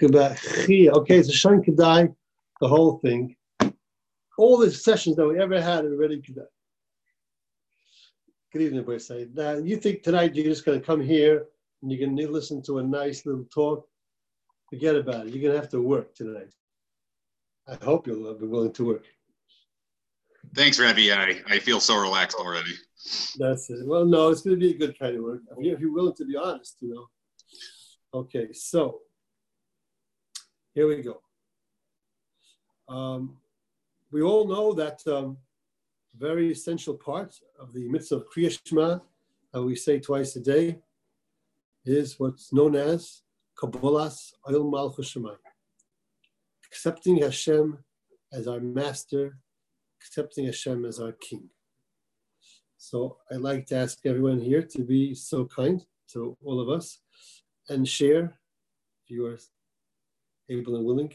look at that. Okay, so Shankadai, the whole thing. All the sessions that we ever had are already today. Good evening, everybody. Say now, you think tonight you're just going to come here and you're going to listen to a nice little talk? Forget about it. You're going to have to work tonight. I hope you'll be willing to work. Thanks, Rebbe. I feel so relaxed already. That's it. Well, no, it's going to be a good kind of work. I mean, if you're willing to be honest, you know. Okay, so here we go. We all know that very essential part of the mitzvah of Kriya Shema that we say twice a day is what's known as Kabbalas Ol Malchus Shamayim. Accepting Hashem as our master, accepting Hashem as our king. So I'd like to ask everyone here to be so kind to all of us and share, if you are able and willing,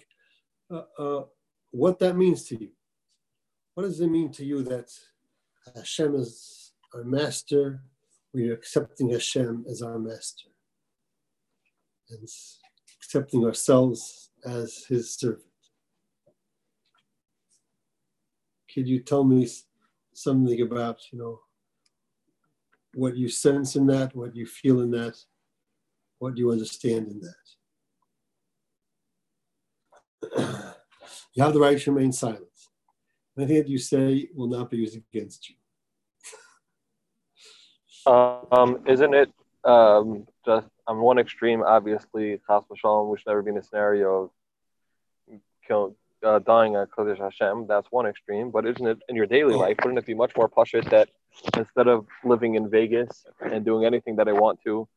what that means to you. What does it mean to you that Hashem is our master? We are accepting Hashem as our master and accepting ourselves as his servant. Could you tell me something about, you know, what you sense in that, what you feel in that, what you understand in that? You have the right to remain silent. Anything that you say will not be used against you. Isn't it just on one extreme, obviously, Chas v'shalom, we should never be in a scenario of dying on Kiddush Hashem. That's one extreme. But isn't it in your daily life, wouldn't it be much more pashut that instead of living in Vegas and doing anything that I want to,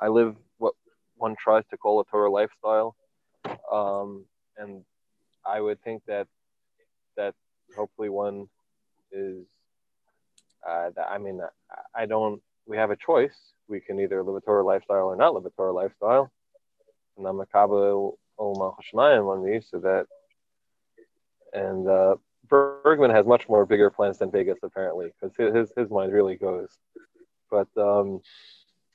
I live what one tries to call a Torah lifestyle? And I would think that hopefully one is we have a choice. We can either live a Torah lifestyle or not live a Torah lifestyle. And I'm a Kabbalas Ol Malchus Shamayim on these, so that, and Bergman has much more bigger plans than Vegas apparently, because his mind really goes. But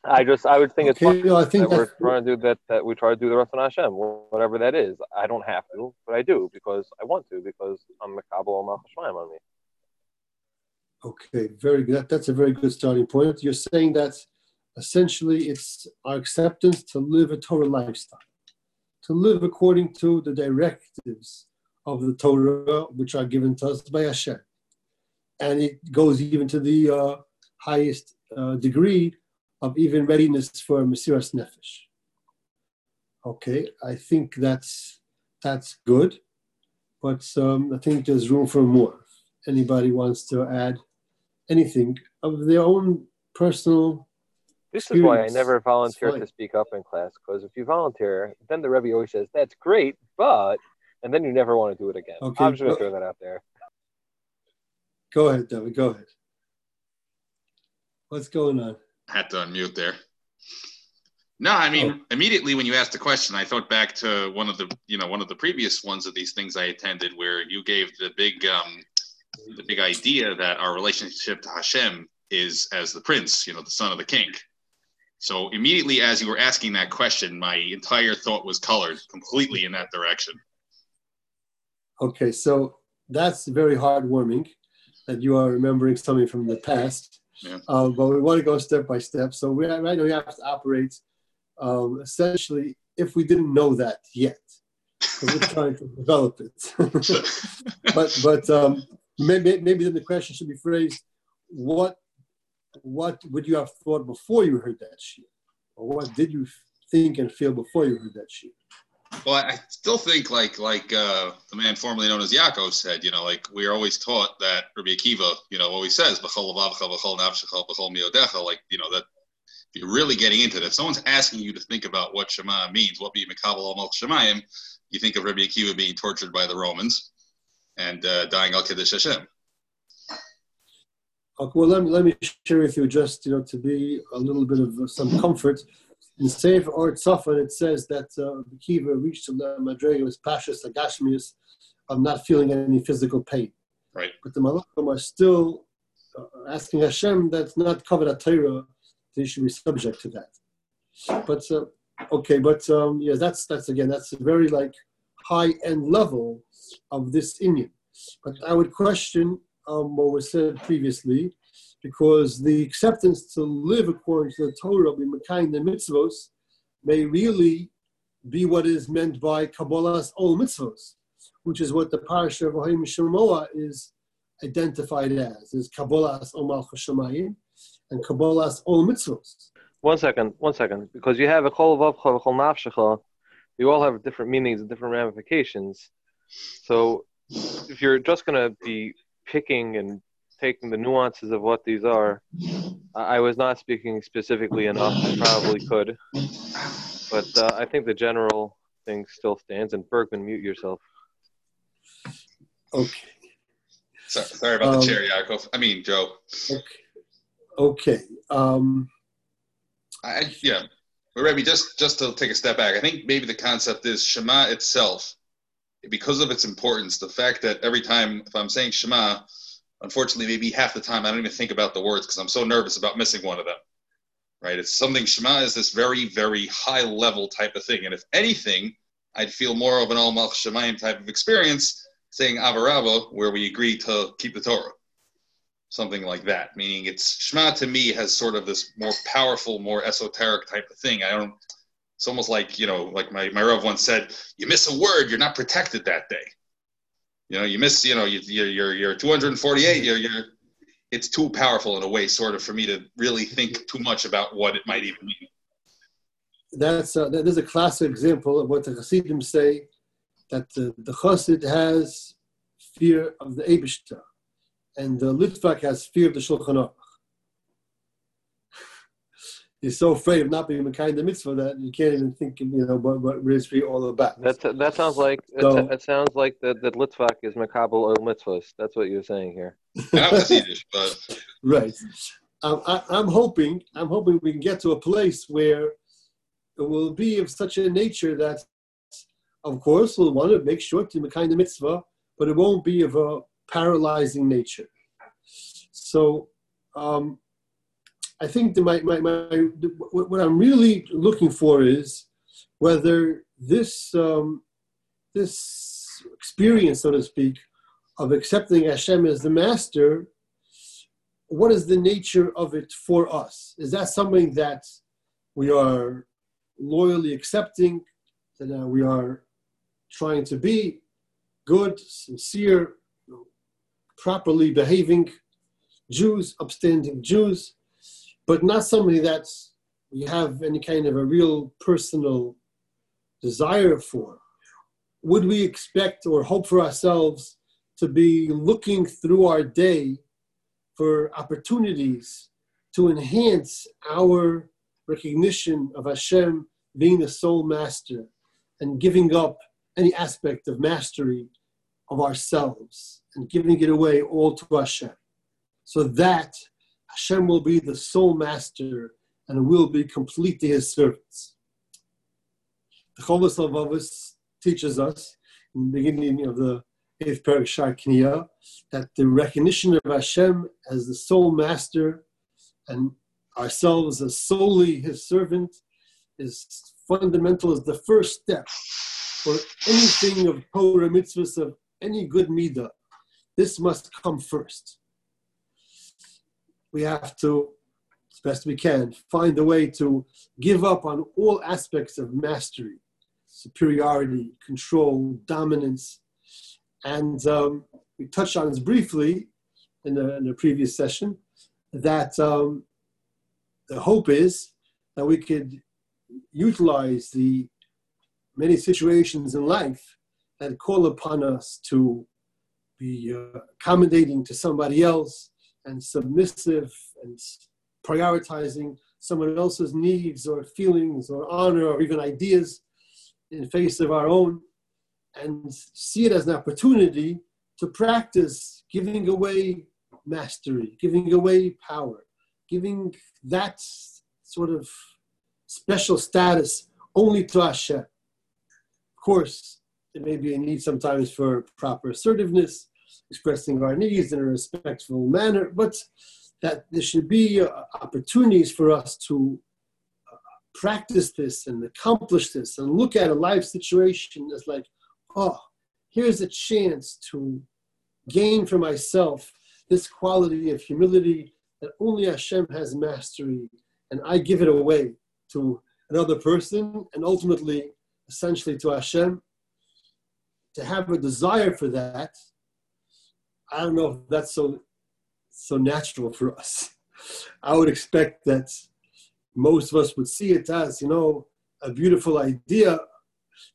I would think it's funny that we're trying to do that we try to do the Ratsafen Hashem, whatever that is. I don't have to, but I do because I want to, because I'm Mekayem Mitzvos on me. Okay, very good. That's a very good starting point. You're saying that essentially it's our acceptance to live a Torah lifestyle, to live according to the directives of the Torah, which are given to us by Hashem. And it goes even to the highest degree of even readiness for Mesiras Nefesh. Okay, I think that's good, but I think there's room for more. If anybody wants to add anything of their own personal experience. Is why I never volunteer to speak up in class, because if you volunteer, then the Rebbe always says, that's great, but, and then you never want to do it again. Okay, I'm just going to throw that out there. Go ahead, David, go ahead. What's going on? Had to unmute there. No, I mean, Immediately when you asked the question, I thought back to one of the previous ones of these things I attended, where you gave the big idea that our relationship to Hashem is as the prince, the son of the king. So immediately as you were asking that question, my entire thought was colored completely in that direction. Okay, so that's very heartwarming that you are remembering something from the past. Yeah. But we want to go step by step. So we have to operate essentially if we didn't know that yet. We're trying to develop it. but maybe then the question should be phrased, what would you have thought before you heard that shit? Or what did you think and feel before you heard that shit? Well, I still think like the man formerly known as Yaakov said, we're always taught that Rabbi Akiva, always says, b'chol levavcha u'vchol nafshecha, b'chol miodecha, that if you're really getting into it, if someone's asking you to think about what Shema means, what being Kabbalas Ol Malchus Shamayim, you think of Rabbi Akiva being tortured by the Romans and dying al Kiddush Hashem. Okay, well, let me share with you just, to be a little bit of some comfort. In Sefer Or Tzoffer, it says that Akiva reached the Madrega was Pashas Agashmius of not feeling any physical pain. Right. But the Malachim are still asking Hashem that's not kavod Hatorah, they should be subject to that. But Okay, but yeah, that's again, that's a very like high end level of this Indian. But I would question what was said previously, because the acceptance to live according to the Torah, the Mekayem Mitzvos, may really be what is meant by Kabbalas Ol Mitzvos, which is what the parasha of V'haya Im Shamoa is identified as, is Kabbalas Ol Malchus Shamayim and Kabbalas Ol Mitzvos. One second, because you have a b'chol levavcha u'vchol nafshecha, they all have different meanings and different ramifications. So if you're just going to be picking and taking the nuances of what these are, I was not speaking specifically enough, I probably could. But I think the general thing still stands. And Bergman, mute yourself. Okay. Sorry about the chair, Yaakov. I mean, Joe. Okay. Yeah, but Rebbe, just to take a step back, I think maybe the concept is Shema itself, because of its importance, the fact that every time, if I'm saying Shema, unfortunately, maybe half the time I don't even think about the words because I'm so nervous about missing one of them, right? It's something, Shema is this very, very high level type of thing. And if anything, I'd feel more of an al Shemayim type of experience saying Avaravo, where we agree to keep the Torah. Something like that, meaning it's Shema to me has sort of this more powerful, more esoteric type of thing. It's almost like, you know, like my Rav once said, you miss a word, you're not protected that day. You know, you miss, you know, you're 248, it's too powerful in a way, sort of, for me to really think too much about what it might even mean. That is a classic example of what the Hasidim say, that the Chassid has fear of the Eibishter. And Litvak has fear of the Shulchan Aruch. He's so afraid of not being Mekayem the mitzvah that you can't even think, you know, what we're all about. That sounds like that Litvak is Makabel Ol Mitzvos. That's what you're saying here. Right. I'm hoping we can get to a place where it will be of such a nature that, of course, we'll want to make sure to Mekayem the mitzvah, but it won't be of a paralyzing nature. So I think that what I'm really looking for is whether this this experience, so to speak, of accepting Hashem as the master, what is the nature of it for us? Is that something that we are loyally accepting, that we are trying to be good, sincere, properly behaving Jews, upstanding Jews, but not somebody that we have any kind of a real personal desire for? Would we expect or hope for ourselves to be looking through our day for opportunities to enhance our recognition of Hashem being the sole master and giving up any aspect of mastery of ourselves and giving it away all to Hashem, so that Hashem will be the sole master and will be completely His servants? The Chovos HaLevavos teaches us in the beginning of the 8th Parashah that the recognition of Hashem as the sole master and ourselves as solely His servant is fundamental, as the first step for anything of Torah mitzvahs, of any good midah. This must come first. We have to, as best we can, find a way to give up on all aspects of mastery, superiority, control, dominance. And we touched on this briefly in the previous session, that the hope is that we could utilize the many situations in life that call upon us to be accommodating to somebody else and submissive and prioritizing someone else's needs or feelings or honor or even ideas in face of our own, and see it as an opportunity to practice giving away mastery, giving away power, giving that sort of special status only to Hashem. Of course, there may be a need sometimes for proper assertiveness, expressing our needs in a respectful manner, but that there should be opportunities for us to practice this and accomplish this and look at a life situation as like, oh, here's a chance to gain for myself this quality of humility that only Hashem has mastery, and I give it away to another person and ultimately, essentially, to Hashem. To have a desire for that, I don't know if that's so natural for us. I would expect that most of us would see it as, a beautiful idea.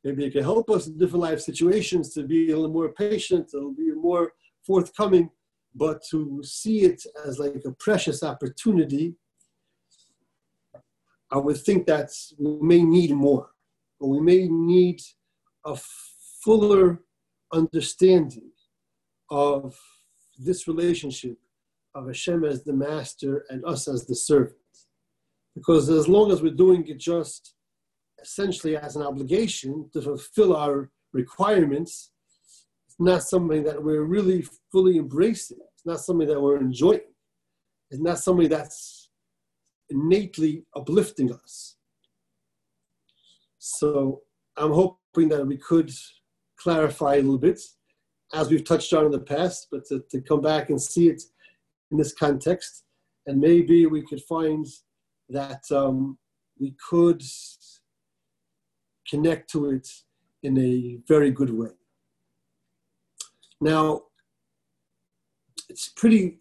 Maybe it can help us in different life situations to be a little more patient, a little more forthcoming, but to see it as like a precious opportunity, I would think that we may need more, or we may need a fuller understanding of this relationship of Hashem as the master and us as the servant. Because as long as we're doing it just essentially as an obligation to fulfill our requirements, it's not something that we're really fully embracing. It's not something that we're enjoying. It's not something that's innately uplifting us. So I'm hoping that we could clarify a little bit, as we've touched on in the past, but to come back and see it in this context, and maybe we could find that we could connect to it in a very good way. Now, it's pretty,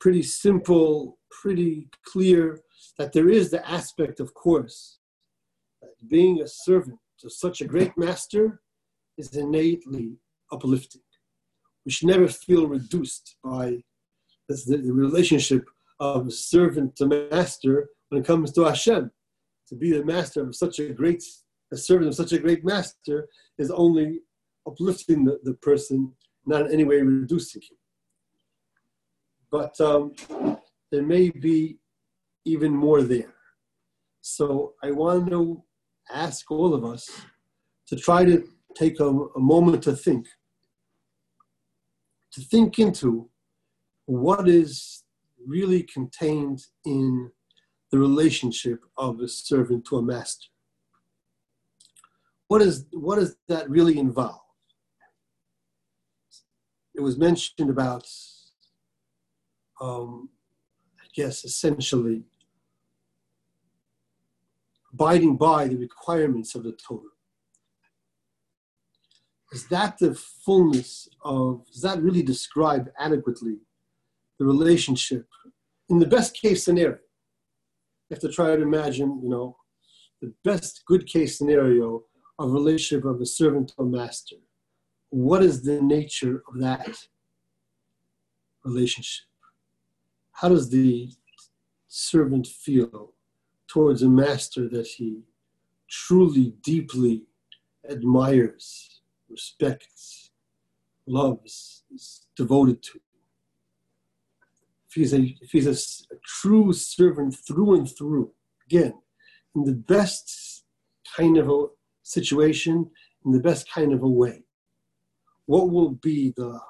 pretty simple, pretty clear that there is the aspect, of course, that being a servant to such a great master is innately uplifting. We should never feel reduced by the relationship of servant to master when it comes to Hashem. To be the master of such a servant of such a great master is only uplifting the person, not in any way reducing him. But there may be even more there. So I want to ask all of us to try to take a moment to think into what is really contained in the relationship of a servant to a master. What does that really involve? It was mentioned about, essentially abiding by the requirements of the Torah. Does that really describe adequately the relationship in the best case scenario? You have to try to imagine, the best good case scenario of relationship of a servant to a master. What is the nature of that relationship? How does the servant feel towards a master that he truly, deeply admires, respects, loves, is devoted to? If he's a true servant through and through, again, in the best kind of a situation, in the best kind of a way, what will be the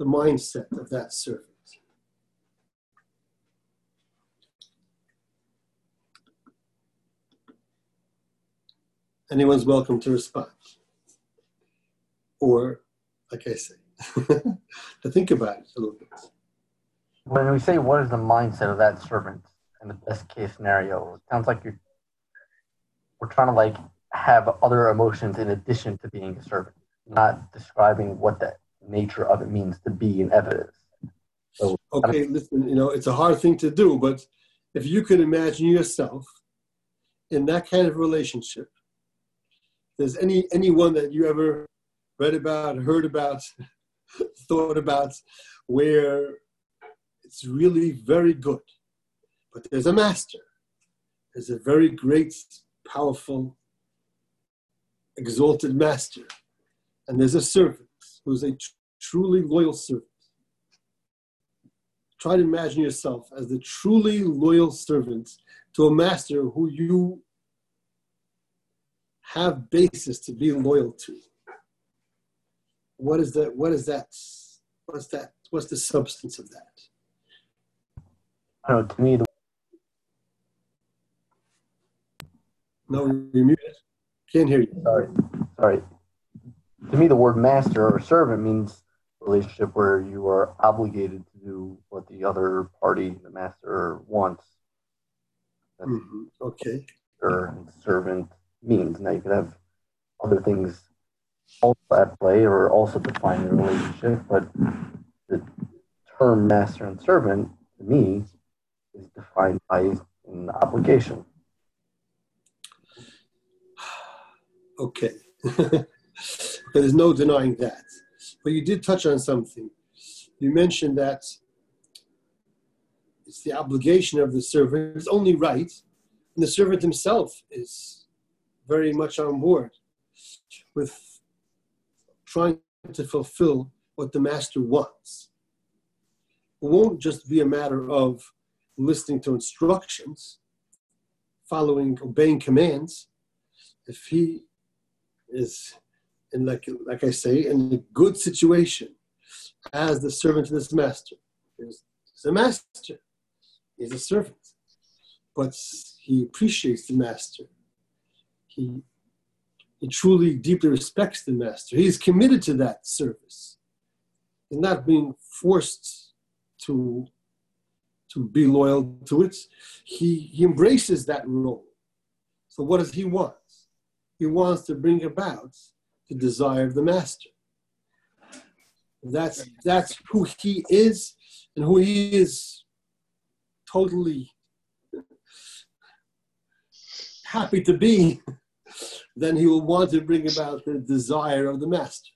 mindset of that servant? Anyone's welcome to respond. Or, like I say, to think about it a little bit. When we say what is the mindset of that servant in the best case scenario, it sounds like we're trying to have other emotions in addition to being a servant, not describing what that nature of it means to be an Eved. So, listen, it's a hard thing to do, but if you could imagine yourself in that kind of relationship, there's anyone that you ever read about, heard about, thought about, where it's really very good. But there's a master. There's a very great, powerful, exalted master. And there's a servant who's a truly loyal servant. Try to imagine yourself as the truly loyal servant to a master who you have basis to be loyal to. What's the substance of that? I don't know, to me, the... No, you're muted. Can't hear you. Sorry. To me, the word master or servant means a relationship where you are obligated to do what the other party, the master, wants. Mm-hmm. Okay. Or servant means. Now you could have other things also at play or also define the relationship, but the term master and servant to me is defined by an obligation. Okay. There's no denying that. But you did touch on something. You mentioned that it's the obligation of the servant. It's only right. And the servant himself is very much on board with trying to fulfill what the master wants. It won't just be a matter of listening to instructions, following, obeying commands. If he is in, like I say, in a good situation as the servant of this master. He's a master. He's a servant. But he appreciates the master. He truly, deeply respects the master. He's committed to that service. He's not being forced to be loyal to it. He embraces that role. So what does he want? He wants to bring about the desire of the master. That's who he is, and who he is totally happy to be. Then he will want to bring about the desire of the master.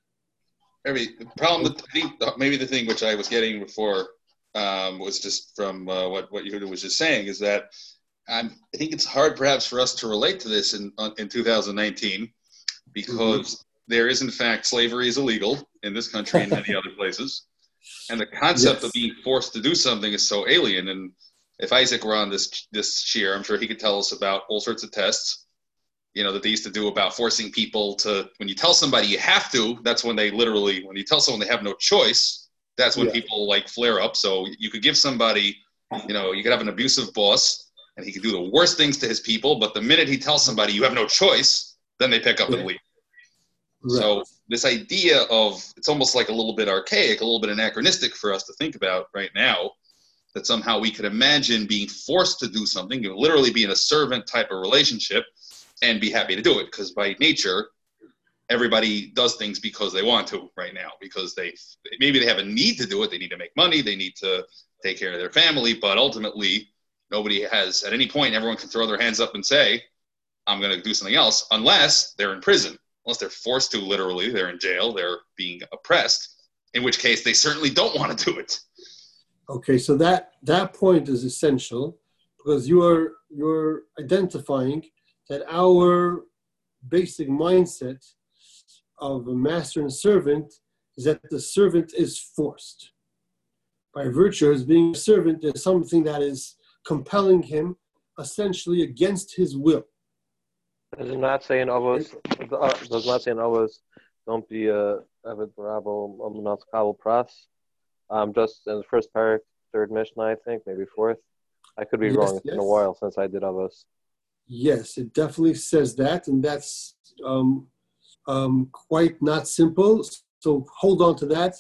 The problem that I think maybe the thing which I was getting before was just from what Yehuda was just saying is that I think it's hard, perhaps, for us to relate to this in 2019, because there is, in fact, slavery is illegal in this country and many other places, and the concept of being forced to do something is so alien. And if Isaac were on this shiur, I'm sure he could tell us about all sorts of tests, you know, that they used to do about forcing people to. When you tell somebody you have to, that's when they literally. When you tell someone they have no choice, that's when people flare up. So you could give somebody, you could have an abusive boss. And he can do the worst things to his people, but the minute he tells somebody you have no choice, then they pick up and leave. Right. So this idea of, it's almost like a little bit archaic, a little bit anachronistic for us to think about right now, that somehow we could imagine being forced to do something, you literally be in a servant type of relationship and be happy to do it. Because by nature, everybody does things because they want to right now, because maybe they have a need to do it. They need to make money. They need to take care of their family. But ultimately, nobody has, at any point, everyone can throw their hands up and say, I'm going to do something else, unless they're in prison, unless they're forced to, literally, they're in jail, they're being oppressed, in which case they certainly don't want to do it. Okay, so that point is essential, because you're identifying that our basic mindset of a master and servant is that the servant is forced. By virtue of being a servant, there's something that is compelling him, essentially against his will. Does not say in others, don't be Eved Barabo Amnat Kabul Pras. Just in the first parak, third Mishnah, I think, maybe fourth. I could be wrong. It's been a while since I did others. Yes, it definitely says that, and that's quite not simple. So hold on to that.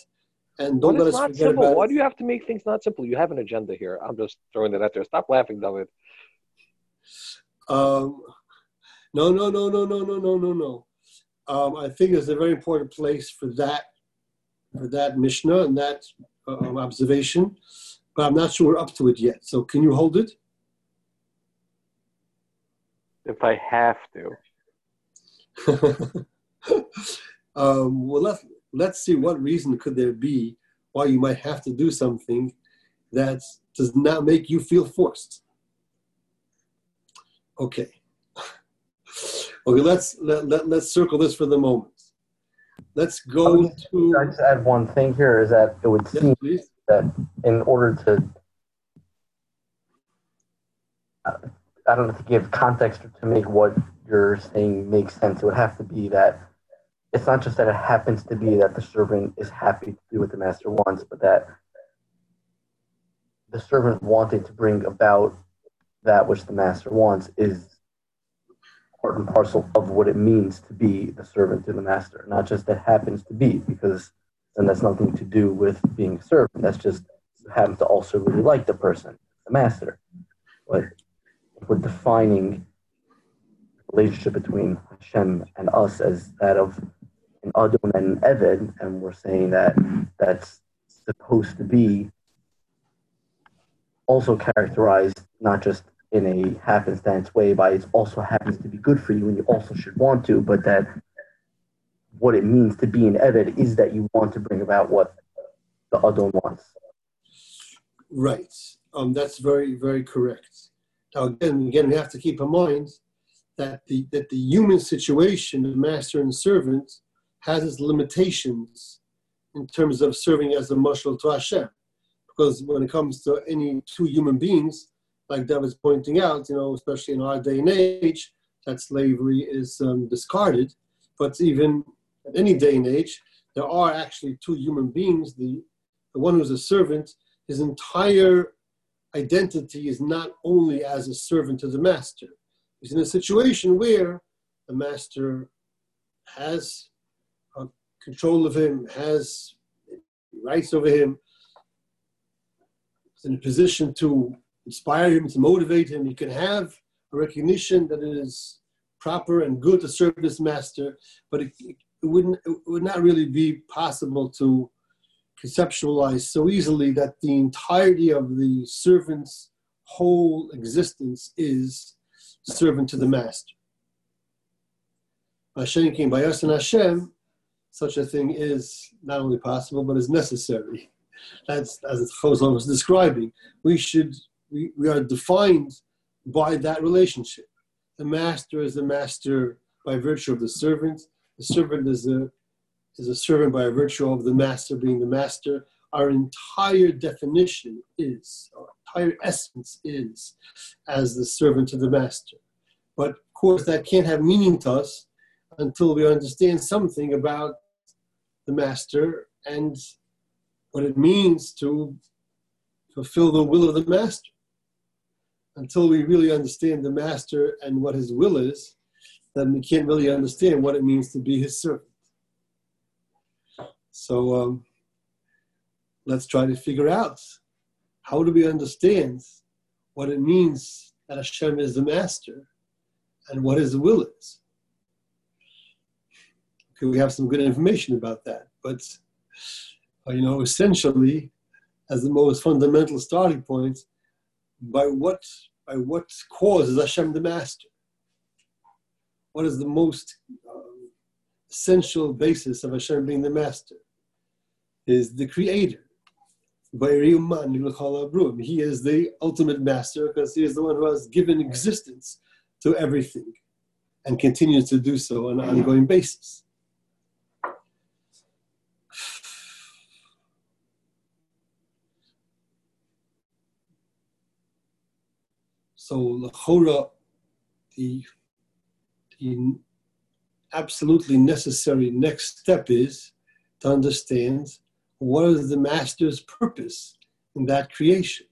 And don't let us forget simple? About it. Why do you have to make things not simple? You have an agenda here. I'm just throwing that out there. Stop laughing, David. No. I think there's a very important place for that Mishnah and that observation, but I'm not sure we're up to it yet. So can you hold it? If I have to. Let's see what reason could there be why you might have to do something that does not make you feel forced. Okay. Let's circle this for the moment. Let's go to. I'd just add one thing here is that it would seem that in order to, I don't know, to give context to make what you're saying make sense, it would have to be that. It's not just that it happens to be that the servant is happy to do what the master wants, but that the servant wanting to bring about that which the master wants is part and parcel of what it means to be the servant to the master, not just that happens to be, because then that's nothing to do with being a servant. That's just happens to also really like the person, the master. But we're defining the relationship between Hashem and us as that of an Adon and an Eved, and we're saying that that's supposed to be also characterized not just in a happenstance way by it also happens to be good for you and you also should want to, but that what it means to be an Eved is that you want to bring about what the Adon wants. Right. That's very, very correct. Now, again, we have to keep in mind that the human situation, the master and servant, has its limitations in terms of serving as a mashal to Hashem. Because when it comes to any two human beings, like David's pointing out, you know, especially in our day and age, that slavery is discarded. But even at any day and age, there are actually two human beings. The one who's a servant, his entire identity is not only as a servant to the master. He's in a situation where the master has control of him, has rights over him, is in a position to inspire him, to motivate him. He can have a recognition that it is proper and good to serve this master, but it would not really be possible to conceptualize so easily that the entirety of the servant's whole existence is servant to the master. Hashem came by us and Hashem, such a thing is not only possible, but is necessary. That's, as Chazal was describing, we are defined by that relationship. The master is the master by virtue of the servant. The servant is a servant by virtue of the master being the master. Our entire definition is, our entire essence is, as the servant to the master. But of course that can't have meaning to us until we understand something about the master and what it means to fulfill the will of the master. Until we really understand the master and what his will is, then we can't really understand what it means to be his servant. So let's try to figure out, how do we understand what it means that Hashem is the master and what his will is? Okay, we have some good information about that, but you know, essentially, as the most fundamental starting point, by what cause is Hashem the master? What is the most essential basis of Hashem being the master? Is the creator. He is the ultimate master because he is the one who has given existence to everything and continues to do so on an ongoing basis. So l'chora, the absolutely necessary next step is to understand what is the master's purpose in that creation,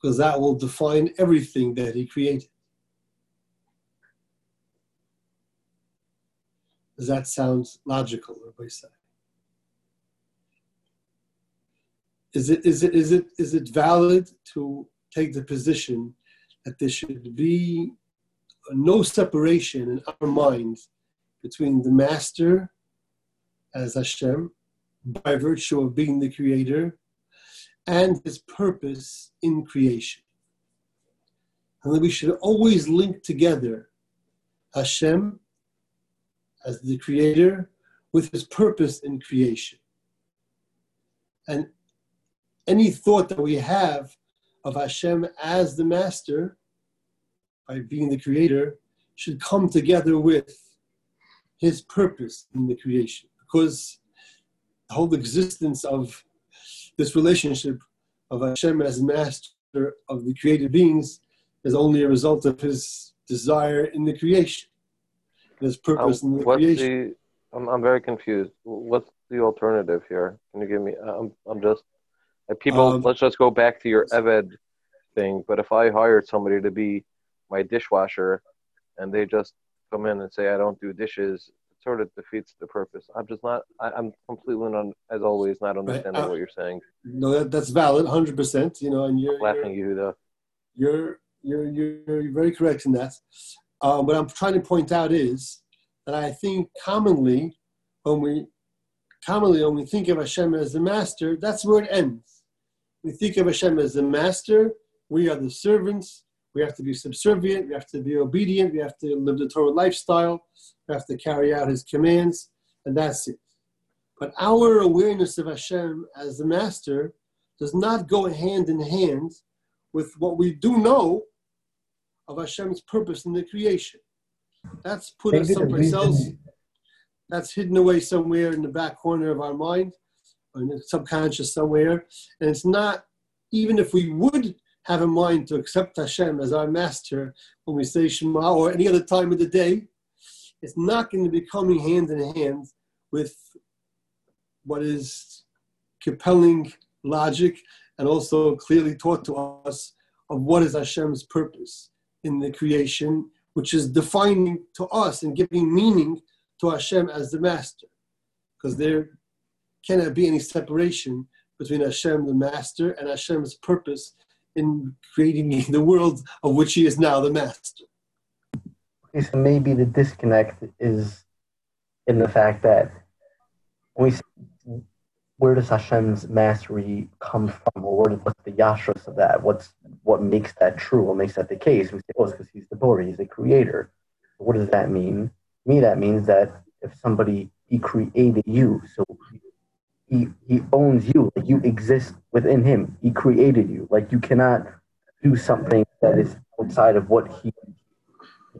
because that will define everything that he created. Does that sound logical, Rabbi Sai? Is it valid to take the position that there should be no separation in our minds between the master as Hashem, by virtue of being the creator, and his purpose in creation? And that we should always link together Hashem as the creator with his purpose in creation. And any thought that we have of Hashem as the master, by being the creator, should come together with his purpose in the creation. Because the whole existence of this relationship of Hashem as master of the created beings is only a result of his desire in the creation, his purpose in the creation. I'm very confused. What's the alternative here? Can you give me, I'm just, I People, let's just go back to your Eved thing. But if I hired somebody to be my dishwasher and they just come in and say, I don't do dishes, it sort of defeats the purpose. I'm just not, I'm completely, as always, not understanding what you're saying. No, that's valid, 100%. You know, and you're laughing, Yehuda. You're very correct in that. What I'm trying to point out is that I think commonly when we think of Hashem as the master, that's where it ends. We think of Hashem as the master. We are the servants. We have to be subservient. We have to be obedient. We have to live the Torah lifestyle. We have to carry out His commands, and that's it. But our awareness of Hashem as the master does not go hand in hand with what we do know of Hashem's purpose in the creation. That's put us someplace else. That's hidden away somewhere in the back corner of our mind, or in the subconscious somewhere. And it's not, even if we would have in mind to accept Hashem as our master when we say Shema or any other time of the day, it's not going to be coming hand in hand with what is compelling logic and also clearly taught to us of what is Hashem's purpose in the creation, which is defining to us and giving meaning to Hashem as the master. Because there cannot be any separation between Hashem the master and Hashem's purpose in creating the world of which He is now the master. Okay, so maybe the disconnect is in the fact that when we say, where does Hashem's mastery come from, or what's the yashros of that? What makes that true? What makes that the case? We say, oh, it's because He's the Bore, He's the Creator. What does that mean? To me, that means that if somebody, He created you, so He owns you, like you exist within Him. He created you, like you cannot do something that is outside of what He.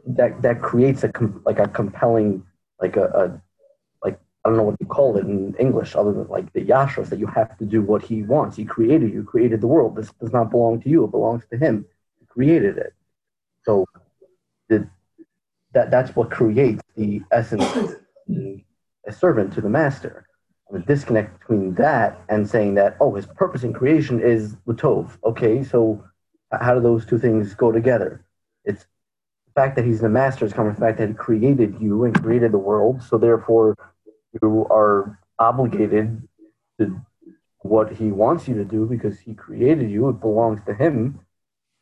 That creates a compelling, I don't know what you call it in English, other than like the yashros, that you have to do what He wants. He created you, created the world. This does not belong to you. It belongs to Him. He created it. So that's what creates the essence of a servant to the master. The disconnect between that and saying that, oh, His purpose in creation is L'tov. Okay, so how do those two things go together? It's the fact that He's the master is coming from the fact that He created you and created the world, so therefore you are obligated to what He wants you to do because He created you. It belongs to Him.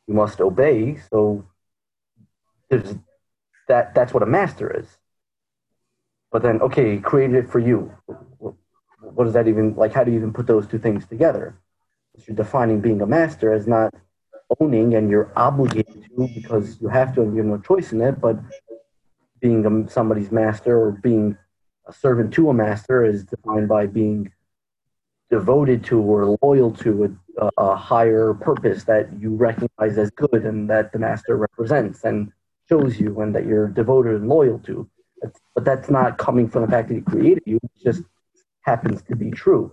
You must obey. So there's that. That's what a master is. But then, okay, He created it for you. What does that even, like, how do you even put those two things together? You're defining being a master as not owning and you're obligated to because you have to and you have no choice in it, but being somebody's master or being a servant to a master is defined by being devoted to or loyal to a higher purpose that you recognize as good and that the master represents and shows you and that you're devoted and loyal to. But that's not coming from the fact that He created you. It's just happens to be true.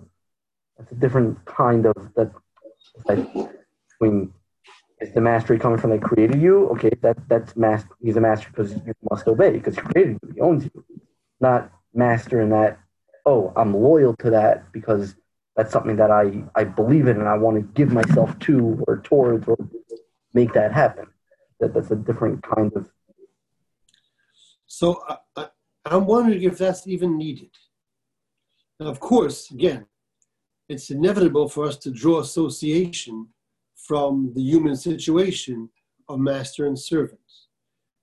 That's a different kind of that. Like, when is the mastery coming from? They created you. Okay, that's master. He's a master because you must obey because He created you. He owns you. Not master in that. Oh, I'm loyal to that because that's something that I believe in and I want to give myself to or towards or make that happen. That's a different kind of. So I'm wondering if that's even needed. Now, of course, again, it's inevitable for us to draw association from the human situation of master and servant.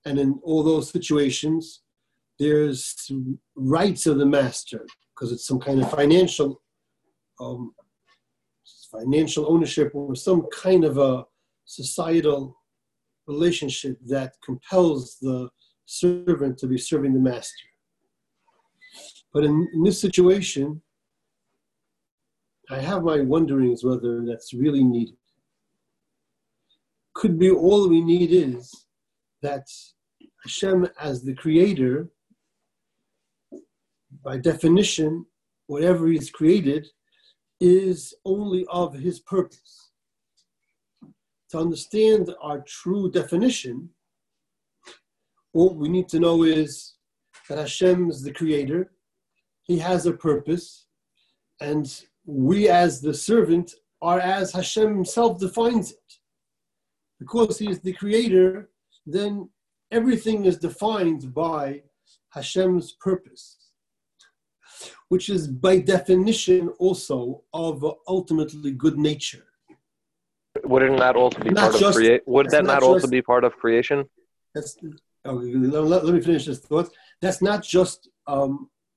And in all those situations, there's rights of the master because it's some kind of financial ownership or some kind of a societal relationship that compels the servant to be serving the master. But in this situation, I have my wonderings whether that's really needed. Could be all we need is that Hashem as the creator, by definition, whatever He's created is only of His purpose. To understand our true definition, all we need to know is that Hashem is the creator. He has a purpose, and we as the servant are as Hashem himself defines it. Because he is the creator, then everything is defined by Hashem's purpose, which is by definition also of ultimately good nature. Wouldn't that also be part of creation? Would that not also be part of creation? Let me finish this thought. That's not just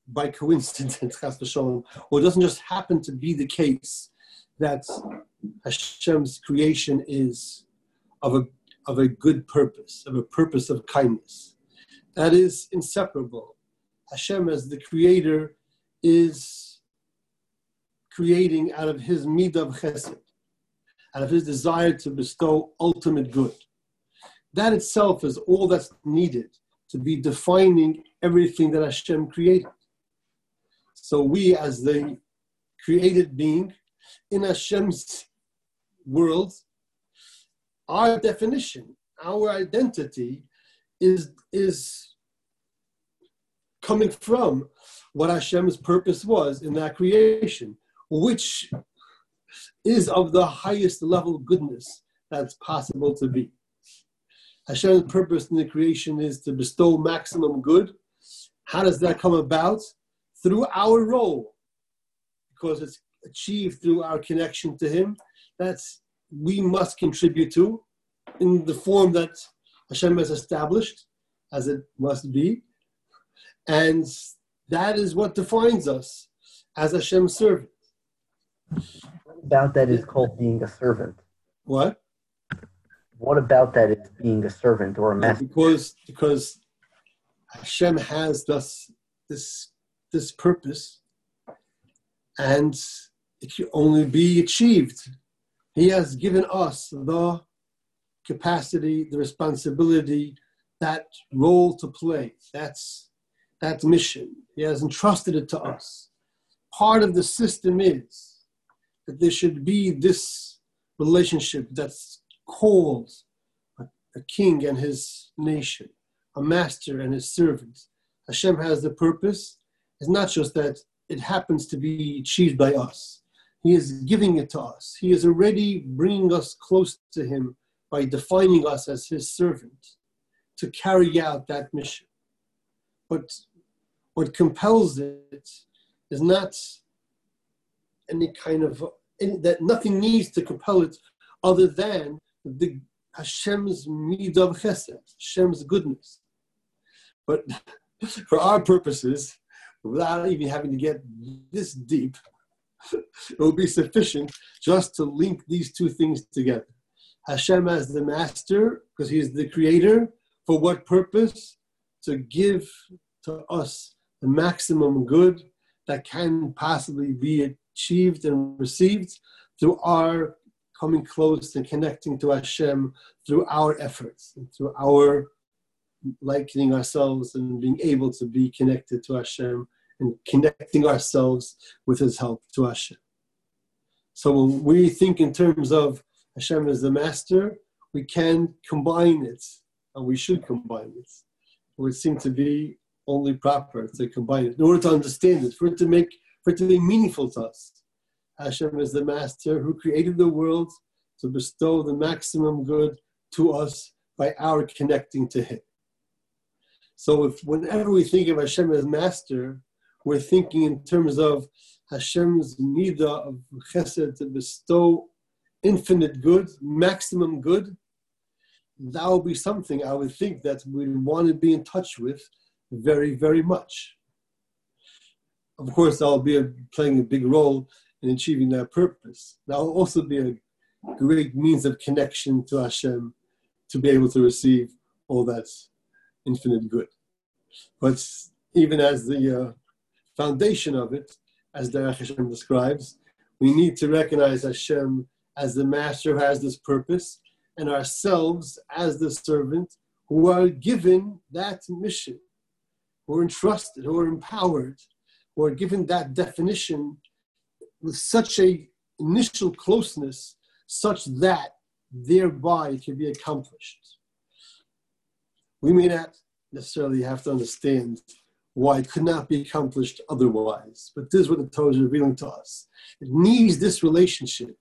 by coincidence, Chas v'shalom, or it doesn't just happen to be the case that Hashem's creation is of a good purpose, of a purpose of kindness. That is inseparable. Hashem, as the creator, is creating out of his Midas HaChesed, out of his desire to bestow ultimate good. That itself is all that's needed to be defining everything that Hashem created. So we, as the created being in Hashem's world, our definition, our identity is coming from what Hashem's purpose was in that creation, which is of the highest level goodness that's possible to be. Hashem's purpose in the creation is to bestow maximum good. How does that come about? Through our role, because it's achieved through our connection to Him. That's we must contribute to in the form that Hashem has established, as it must be. And that is what defines us as Hashem's servant. What about that is called being a servant? What? What about that is being a servant or a messenger? Because Hashem has this purpose, and it can only be achieved. He has given us the capacity, the responsibility, that role to play. That's mission. He has entrusted it to us. Part of the system is that there should be this relationship that's called a king and his nation, a master and his servant. Hashem has the purpose. It's not just that it happens to be achieved by us. He is giving it to us. He is already bringing us close to him by defining us as his servant to carry out that mission. But what compels it is not any kind of, that nothing needs to compel it other than the Hashem's Midas HaChesed, Hashem's goodness. But for our purposes, without even having to get this deep, it will be sufficient just to link these two things together. Hashem as the master, because he is the creator, for what purpose? To give to us the maximum good that can possibly be achieved and received through our coming close and connecting to Hashem through our efforts, and through our likening ourselves and being able to be connected to Hashem and connecting ourselves with His help to Hashem. So when we think in terms of Hashem as the master, we can combine it, and we should combine it. It would seem to be only proper to combine it in order to understand it, for it to be meaningful to us. Hashem is the master who created the world to bestow the maximum good to us by our connecting to Him. So whenever we think of Hashem as master, we're thinking in terms of Hashem's midah of chesed to bestow infinite good, maximum good. That would be something I would think that we want to be in touch with very, very much. Of course, I'll be playing a big role in achieving that purpose. That will also be a great means of connection to Hashem to be able to receive all that infinite good. But even as the foundation of it, as Derech Hashem describes, we need to recognize Hashem as the master who has this purpose, and ourselves as the servant who are given that mission, who are entrusted, who are empowered, who are given that definition with such an initial closeness, such that thereby it can be accomplished. We may not necessarily have to understand why it could not be accomplished otherwise, but this is what the Torah is revealing to us. It needs this relationship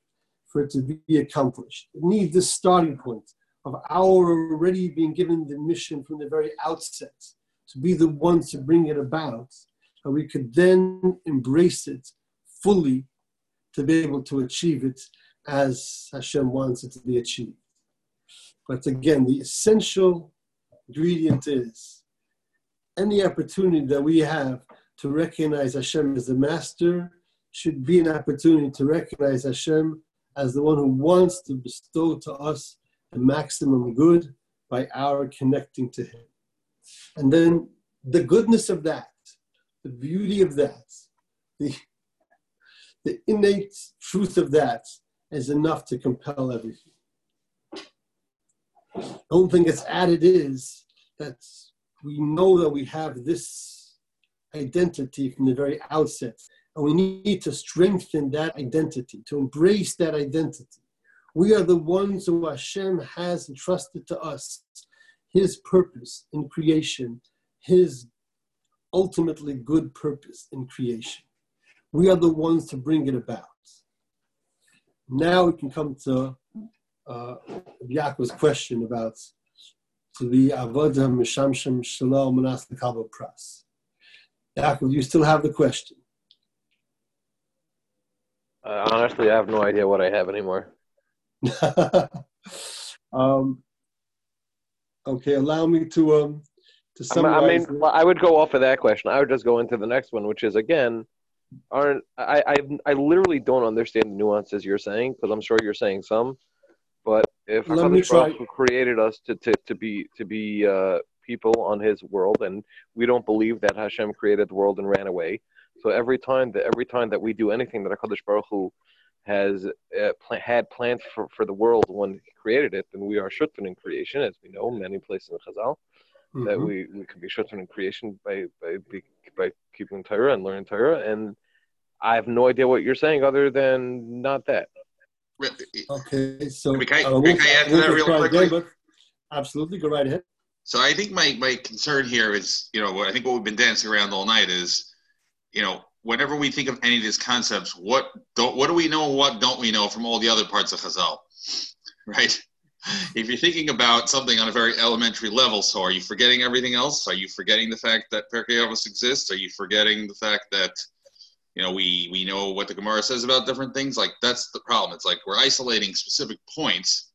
for it to be accomplished. It needs this starting point of our already being given the mission from the very outset, to be the ones to bring it about, and we could then embrace it fully to be able to achieve it as Hashem wants it to be achieved. But again, the essential ingredient is any opportunity that we have to recognize Hashem as the master should be an opportunity to recognize Hashem as the one who wants to bestow to us the maximum good by our connecting to Him. And then the goodness of that, the beauty of that, the innate truth of that is enough to compel everything. The only thing that's added is that we know that we have this identity from the very outset, and we need to strengthen that identity, to embrace that identity. We are the ones who Hashem has entrusted to us, His purpose in creation, His ultimately good purpose in creation. We are the ones to bring it about. Now we can come to Yaakov's question about to be avodah mishamshem shalom manas lekabel pras. Yaakov, you still have the question? Honestly, I have no idea what I have anymore. Okay, allow me to summarize. I would go off of that question. I would just go into the next one, which is again. I literally don't understand the nuances you're saying, because I'm sure you're saying some, but if HaKadosh who created us to be people on His world, and we don't believe that Hashem created the world and ran away, so every time that we do anything that HaKadosh Baruch Hu has had planned for the world when He created it, then we are shutvin in creation, as we know many places in Chazal. Mm-hmm. That we can be shutvin in creation by keeping Torah and learning Torah, and I have no idea what you're saying other than not that. Okay, so can I add to that real quickly? Absolutely, go right ahead. So I think my concern here is, I think what we've been dancing around all night is, whenever we think of any of these concepts, what do we know and what don't we know from all the other parts of Chazal, right? If you're thinking about something on a very elementary level, so are you forgetting everything else? Are you forgetting the fact that Perkei Avos exists? Are you forgetting the fact that, we know what the Gemara says about different things? Like, that's the problem. It's like we're isolating specific points,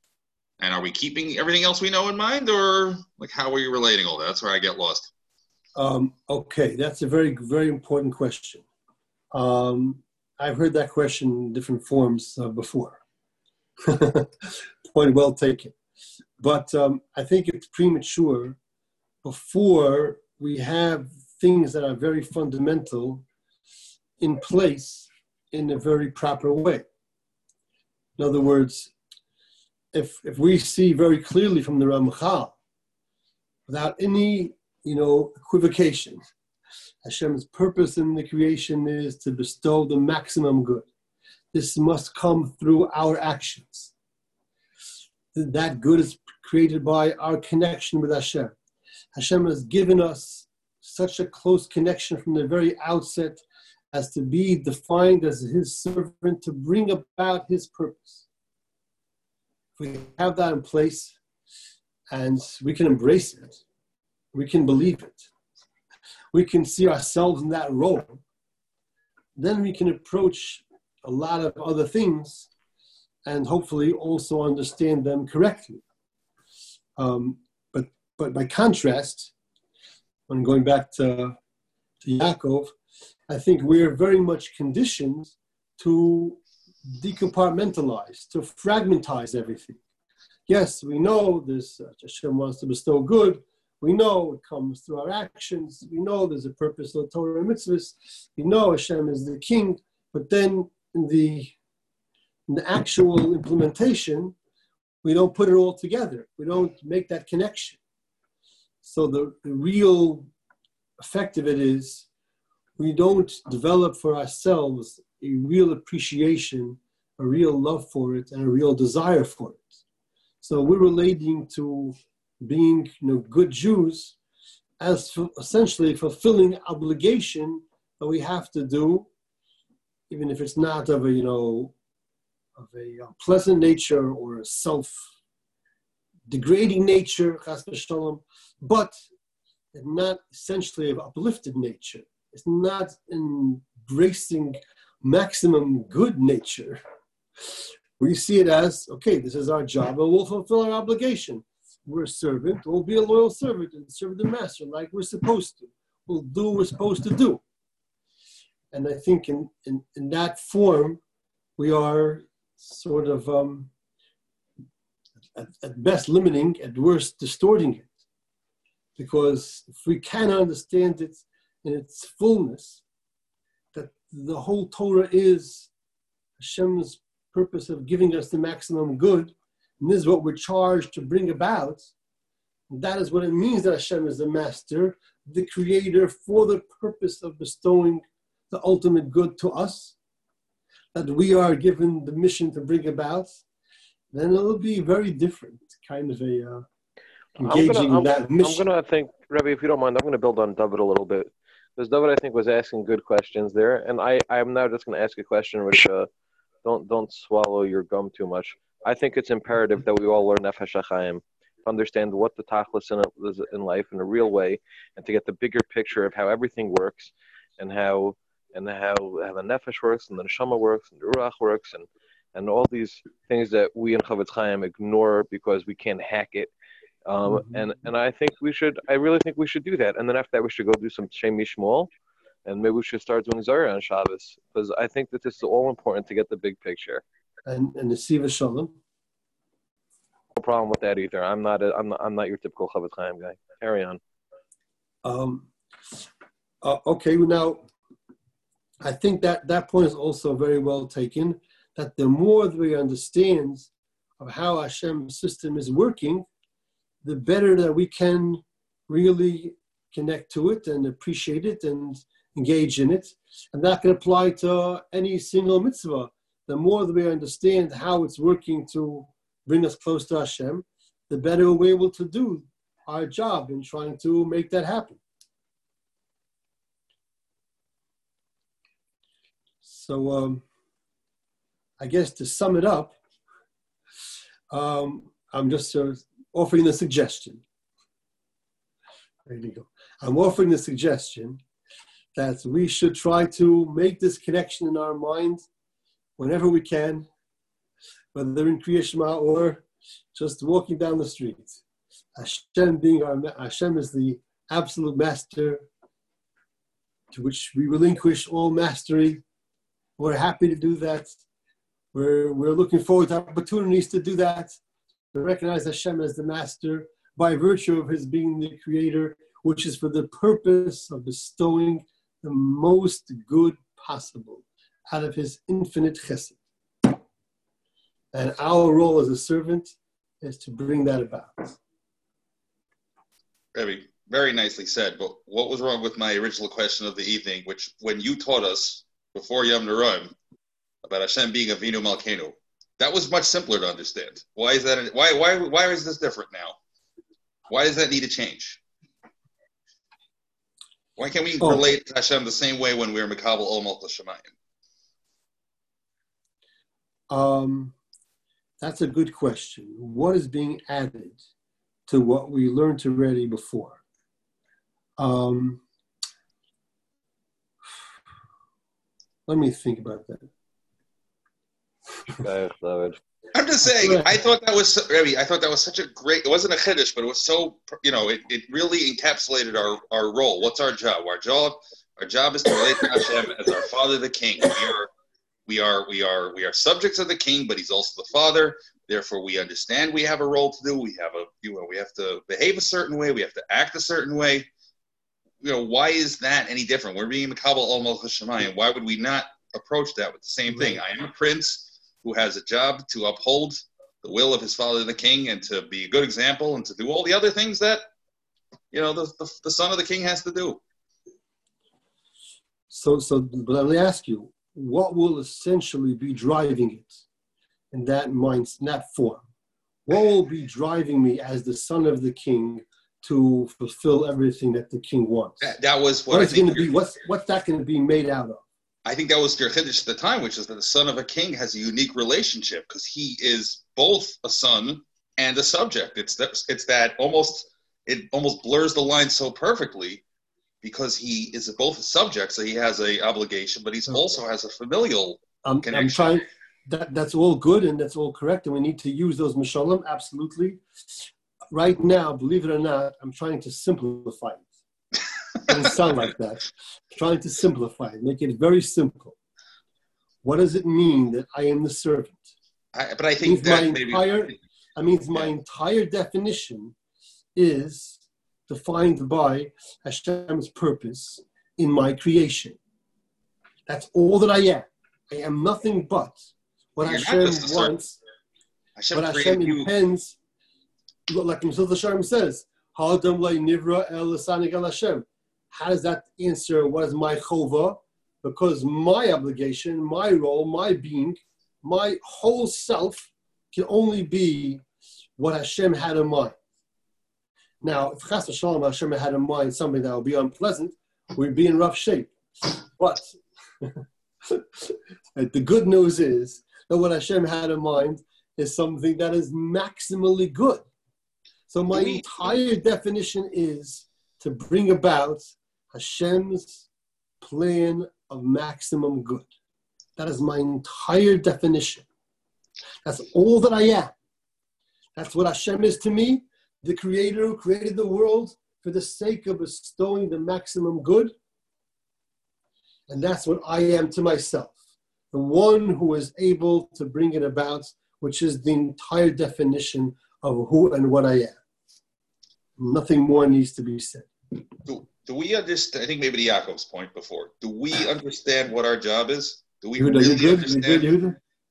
and are we keeping everything else we know in mind, or like how are you relating all that? That's where I get lost. Okay, that's a very, very important question. I've heard that question in different forms before. Point well taken. But I think it's premature before we have things that are very fundamental in place in a very proper way. In other words, if we see very clearly from the Ramachal, without any, equivocation, Hashem's purpose in the creation is to bestow the maximum good. This must come through our actions. That good is created by our connection with Hashem. Hashem has given us such a close connection from the very outset as to be defined as His servant to bring about His purpose. If we have that in place, and we can embrace it, we can believe it, we can see ourselves in that role, then we can approach a lot of other things and hopefully also understand them correctly. But by contrast, when going back to Yaakov, I think we're very much conditioned to decompartmentalize, to fragmentize everything. Yes, we know this, Hashem wants to bestow good. We know it comes through our actions. We know there's a purpose of Torah and Mitzvos. We know Hashem is the king, but then in the actual implementation, we don't put it all together. We don't make that connection. So the real effect of it is we don't develop for ourselves a real appreciation, a real love for it, and a real desire for it. So we're relating to being good Jews as for essentially fulfilling obligation that we have to do, even if it's not of a of a pleasant nature or a self-degrading nature, chas v'shalom, but not essentially of uplifted nature. It's not embracing maximum good nature. We see it as, okay, this is our job and we'll fulfill our obligation. We're a servant, we'll be a loyal servant and serve the master like we're supposed to. We'll do what we're supposed to do. And I think in that form, we are sort of, at best limiting, at worst distorting it. Because if we can understand it in its fullness, that the whole Torah is Hashem's purpose of giving us the maximum good, and this is what we're charged to bring about, that is what it means that Hashem is the master, the creator, for the purpose of bestowing the ultimate good to us, that we are given the mission to bring about, then it will be very different, kind of a engaging that mission. I'm going to think, Rebbe, if you don't mind, I'm going to build on David a little bit. Because David, I think, was asking good questions there, and I'm now just going to ask a question which, don't swallow your gum too much. I think it's imperative that we all learn Nefesh HaChaim, to understand what the tachlis is in life in a real way, and to get the bigger picture of how everything works, and how the nefesh works, and the neshama works, and the ruach works, and all these things that we in Chovos HaLevavos ignore because we can't hack it. And I think I really think we should do that. And then after that, we should go do some Shem Yishmol, and maybe we should start doing Zara on Shabbos, because I think that this is all important to get the big picture. And the Siva Shalom. No problem with that either. I'm not your typical Chovos HaLevavos guy. Carry on. Okay. Now, I think that point is also very well taken, that the more that we understand of how Hashem's system is working, the better that we can really connect to it and appreciate it and engage in it. And that can apply to any single mitzvah. The more that we understand how it's working to bring us close to Hashem, the better we're able to do our job in trying to make that happen. So I guess to sum it up, I'm just sort of offering the suggestion. There you go. I'm offering the suggestion that we should try to make this connection in our mind whenever we can, whether in Kriya Shema or just walking down the street. Hashem is the absolute master, to which we relinquish all mastery. We're happy to do that. We're looking forward to opportunities to do that. To recognize Hashem as the master by virtue of his being the creator, which is for the purpose of bestowing the most good possible out of his infinite chesed. And our role as a servant is to bring that about. Rebbe, very nicely said, but what was wrong with my original question of the evening, which when you taught us before Yom Narayim about Hashem being Avinu Malkeinu, that was much simpler to understand. Why is that? Why is this different now? Why does that need to change? Why can't we relate to Hashem the same way when we are Makabel Ol Malchus Shamayim? That's a good question. What is being added to what we learned already before? Let me think about that. I'm just saying, I thought that was such a great, it wasn't a chiddush, but it was so, it really encapsulated our role. What's our job? Our job is to relate to Hashem as our Father, the King. We are subjects of the King, but He's also the Father. Therefore, we understand we have a role to do. We have we have to behave a certain way. We have to act a certain way. Why is that any different? We're being Makabel Ol Malchus Shamayim. Why would we not approach that with the same thing? I am a prince who has a job to uphold the will of his father, the king, and to be a good example and to do all the other things that, the son of the king has to do. So, but let me ask you, what will essentially be driving it in that mindset, in that form? What will be driving me as the son of the king to fulfill everything that the king wants? That was what I think. What's that going to be made out of? I think that was their chiddush at the time, which is that the son of a king has a unique relationship because he is both a son and a subject. It almost blurs the line so perfectly because he is both a subject, so he has an obligation, but he also has a familial connection. That's all good and that's all correct, and we need to use those mishalim, absolutely. Right now, believe it or not, I'm trying to simplify it. It doesn't sound like that. I'm trying to simplify it, make it very simple. What does it mean that I am the servant? My entire definition is defined by Hashem's purpose in my creation. That's all that I am. I am nothing but what Hashem wants, what Hashem intends. Like Mishal Hashem says, how does that answer what is my chova? Because my obligation, my role, my being, my whole self can only be what Hashem had in mind. Now, if Chas v'shalom Hashem had in mind something that would be unpleasant, we'd be in rough shape. But the good news is that what Hashem had in mind is something that is maximally good. So my entire definition is to bring about Hashem's plan of maximum good. That is my entire definition. That's all that I am. That's what Hashem is to me, the Creator who created the world for the sake of bestowing the maximum good. And that's what I am to myself, the one who is able to bring it about, which is the entire definition of who and what I am. Nothing more needs to be said. Do we understand? I think maybe to Yaakov's point before. Do we understand what our job is? Do we really understand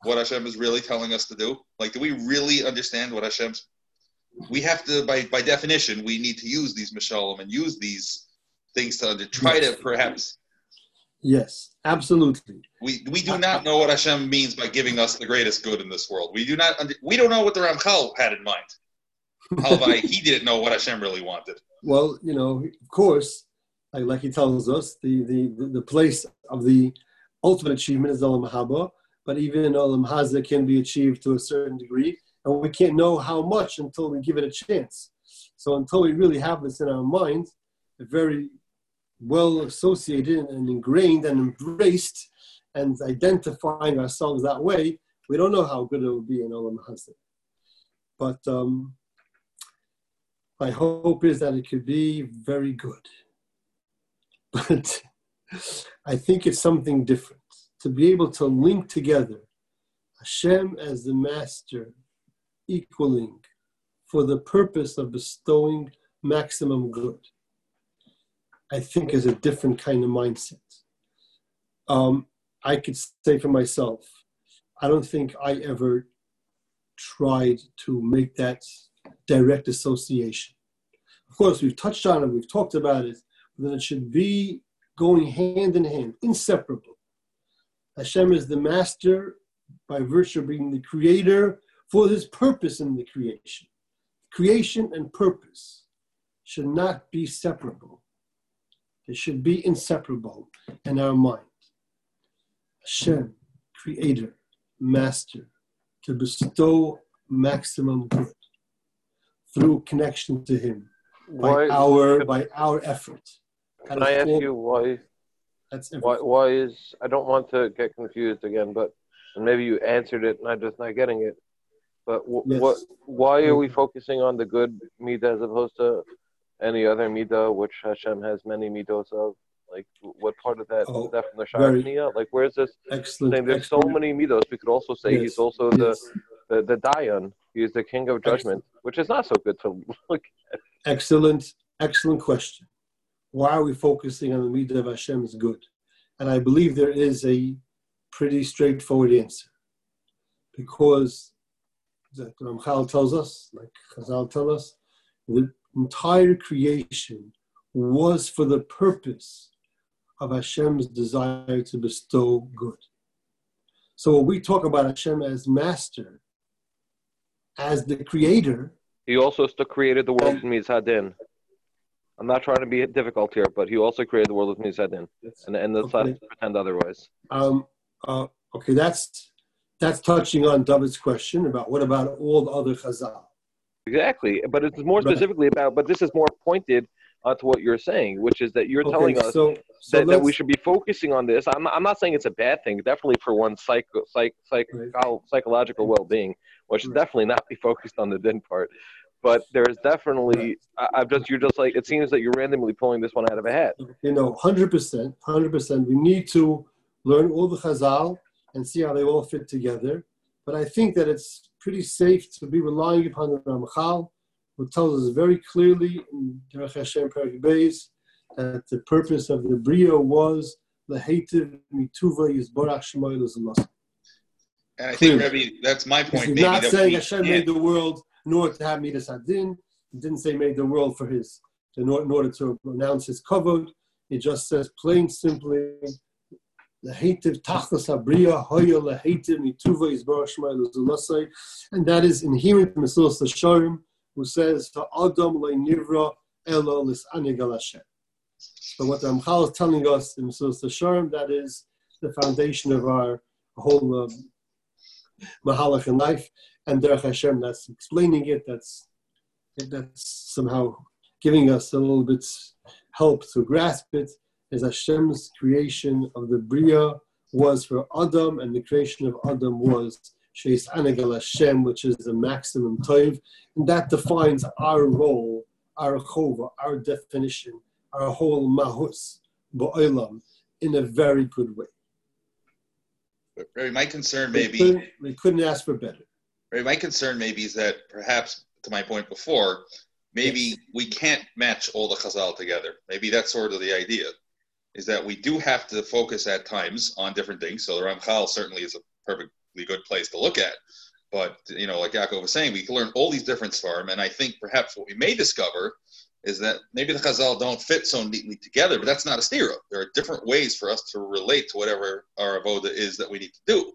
what Hashem is really telling us to do? Like, do we really understand what Hashem's? We have to, by definition, we need to use these mishalim and use these things to try to perhaps. Yes, absolutely. We do not know what Hashem means by giving us the greatest good in this world. We don't know what the Ramachal had in mind. Halvai, he didn't know what Hashem really wanted. Well, you know, of course, like he tells us, the place of the ultimate achievement is alam hazeh, but even alam hazeh can be achieved to a certain degree, and we can't know how much until we give it a chance. So until we really have this in our mind, very well associated and ingrained and embraced and identifying ourselves that way, we don't know how good it will be in alam hazeh. But my hope is that it could be very good. But I think it's something different. To be able to link together Hashem as the master equaling for the purpose of bestowing maximum good, I think is a different kind of mindset. I could say for myself, I don't think I ever tried to make that direct association. Of course, we've touched on it, we've talked about it, but then it should be going hand in hand, inseparable. Hashem is the master by virtue of being the creator for his purpose in the creation. Creation and purpose should not be separable. They should be inseparable in our mind. Hashem, creator, master, to bestow maximum good through connection to him, by our effort. Can I ask you why? Why is, I don't want to get confused again, but and maybe you answered it and I'm just not getting it. But why are we focusing on the good midah as opposed to any other midah, which Hashem has many midot of? Like, what part of that is that from the Shachniya? Like, where is this? Excellent. Thing? There's so many midot. We could also say he's also the Dayan. He is the king of judgment, which is not so good to look at. Excellent question. Why are we focusing on the midah of Hashem's good? And I believe there is a pretty straightforward answer. Because the Ramchal tells us, like Chazal tell us, the entire creation was for the purpose of Hashem's desire to bestow good. So when we talk about Hashem as master, as the creator, he also still created the world from Yitzhadin. I'm not trying to be difficult here, but he also created the world with Midas HaChesed in, and that's not to pretend otherwise. Okay, that's touching on David's question about what about all the other Chazal? Exactly, but it's more specifically about. But this is more pointed to what you're saying, which is that you're telling us that we should be focusing on this. I'm not saying it's a bad thing, definitely for one's psychological well-being, one should definitely not be focused on the din part. But there's definitely, you're just like, it seems that you're randomly pulling this one out of a hat. You know, 100%. We need to learn all the Chazal and see how they all fit together. But I think that it's pretty safe to be relying upon the Ramachal, who tells us very clearly in Derech Hashem Perek Beis that the purpose of the Bria was L'Heitiv Mituva Yisborach Shemo Elazim. And I think, Rebbe, that's my point. He's not saying Hashem made the world in order to have Midas HaDin. He didn't say made the world for his, in order to pronounce his kavod. He just says plain, simply, L'Heitiv Tachlas HaBria Hoya L'Heitiv Mituva Yisborach Shemo Elazim. And that is inherent in Mesilas Nefesh, who says to Adam le'nivra elo l's'anigal Hashem. So what the Ramchal is telling us in Mesilas Nefesh, that is the foundation of our whole mahalach in life, and Derech Hashem, that's explaining it. That's somehow giving us a little bit help to grasp it, as Hashem's creation of the Bria was for Adam, and the creation of Adam was Sheis Anigal Hashem, which is the maximum toiv, and that defines our role, our chova, our definition, our whole mahus ba'olam in a very good way. My concern maybe we couldn't ask for better. My concern maybe is that perhaps, to my point before, maybe we can't match all the Chazal together. Maybe that's sort of the idea, is that we do have to focus at times on different things. So the Ramchal certainly is a perfectly good place to look at. But, you know, like Yaakov was saying, we can learn all these different sfarim, and I think perhaps what we may discover is that maybe the Chazal don't fit so neatly together, but that's not a stira. There are different ways for us to relate to whatever our avoda is that we need to do.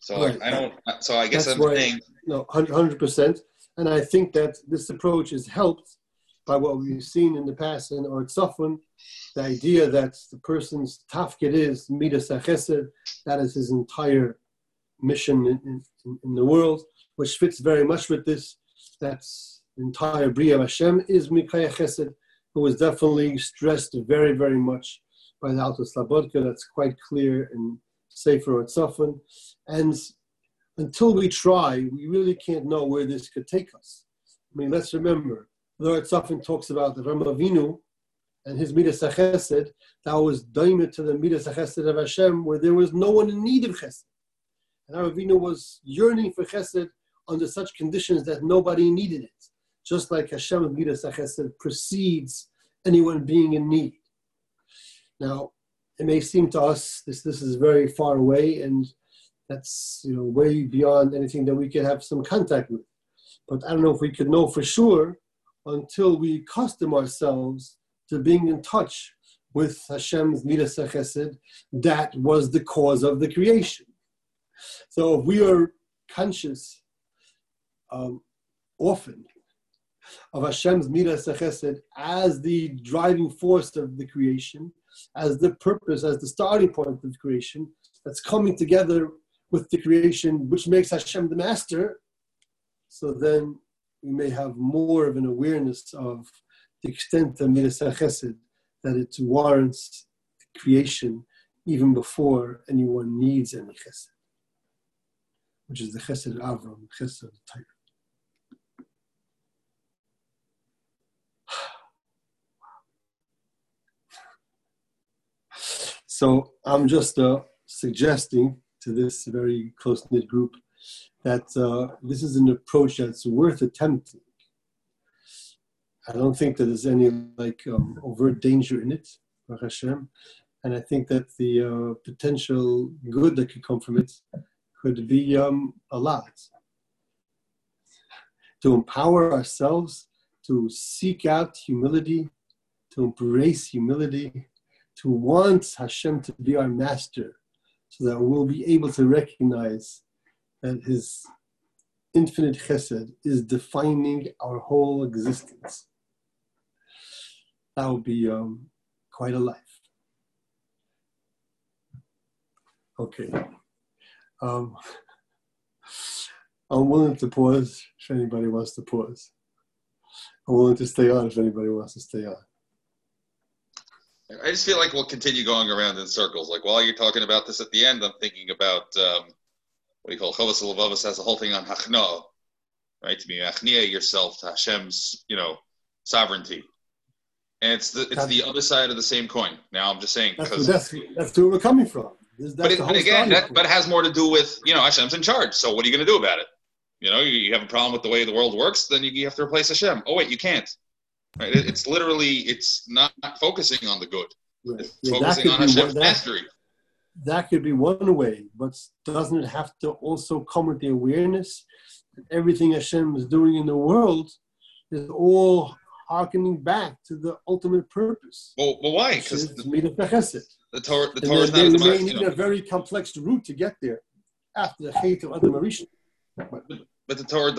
So right. So I guess that's I'm saying... No, 100%. And I think that this approach is helped by what we've seen in the past in Or Tzoffer, the idea that the person's tafkid is Midas HaChesed, that is his entire mission in the world, which fits very much with this. That's the entire Bria of Hashem is Mikayem Chesed, who was definitely stressed very, very much by the Altus Labodka. That's quite clear in Sefer Or Tzoffer. And until we try, we really can't know where this could take us. I mean, let's remember, the Or Tzoffer talks about the Avraham Avinu and his Midas HaChesed, that was daimed to the Midas HaChesed of Hashem, where there was no one in need of Chesed. And Avraham Avinu was yearning for Chesed under such conditions that nobody needed it. Just like Hashem Midas HaChesed precedes anyone being in need. Now, it may seem to us this is very far away, and that's, you know, way beyond anything that we could have some contact with. But I don't know if we could know for sure until we accustom ourselves to being in touch with Hashem's Midas HaChesed, that was the cause of the creation. So if we are conscious often of Hashem's Midas HaChesed as the driving force of the creation, as the purpose, as the starting point of the creation, that's coming together with the creation, which makes Hashem the master, so then we may have more of an awareness of the extent of Midas HaChesed, that it warrants the creation even before anyone needs any Chesed, which is the Chesed of Avram, the Chesed of the Torah. So I'm just suggesting to this very close-knit group that this is an approach that's worth attempting. I don't think that there's any overt danger in it, Baruch Hashem, and I think that the potential good that could come from it could be a lot. To empower ourselves, to seek out humility, to embrace humility, to want Hashem to be our master, so that we'll be able to recognize that his infinite chesed is defining our whole existence. that would be quite a life. Okay. I'm willing to pause if anybody wants to pause. I'm willing to stay on if anybody wants to stay on. I just feel like we'll continue going around in circles. Like while you're talking about this at the end, I'm thinking about Chovos HaLevavos has a whole thing on hachno, right? To be hachnia yourself to Hashem's, sovereignty. And it's the other side of the same coin. Now I'm just saying because that's where we're coming from. But it has more to do with Hashem's in charge. So what are you going to do about it? You have a problem with the way the world works, then you have to replace Hashem. Oh wait, you can't. Right? It's not focusing on the good. Right. It's focusing on Hashem's mastery. That could be one way, but doesn't it have to also come with the awareness that everything Hashem is doing in the world is all harkening back to the ultimate purpose? Well why? Because Midas HaChesed. The Torah is not as much. They need a very complex route to get there after the Chet of Adam Harishon. But the Torah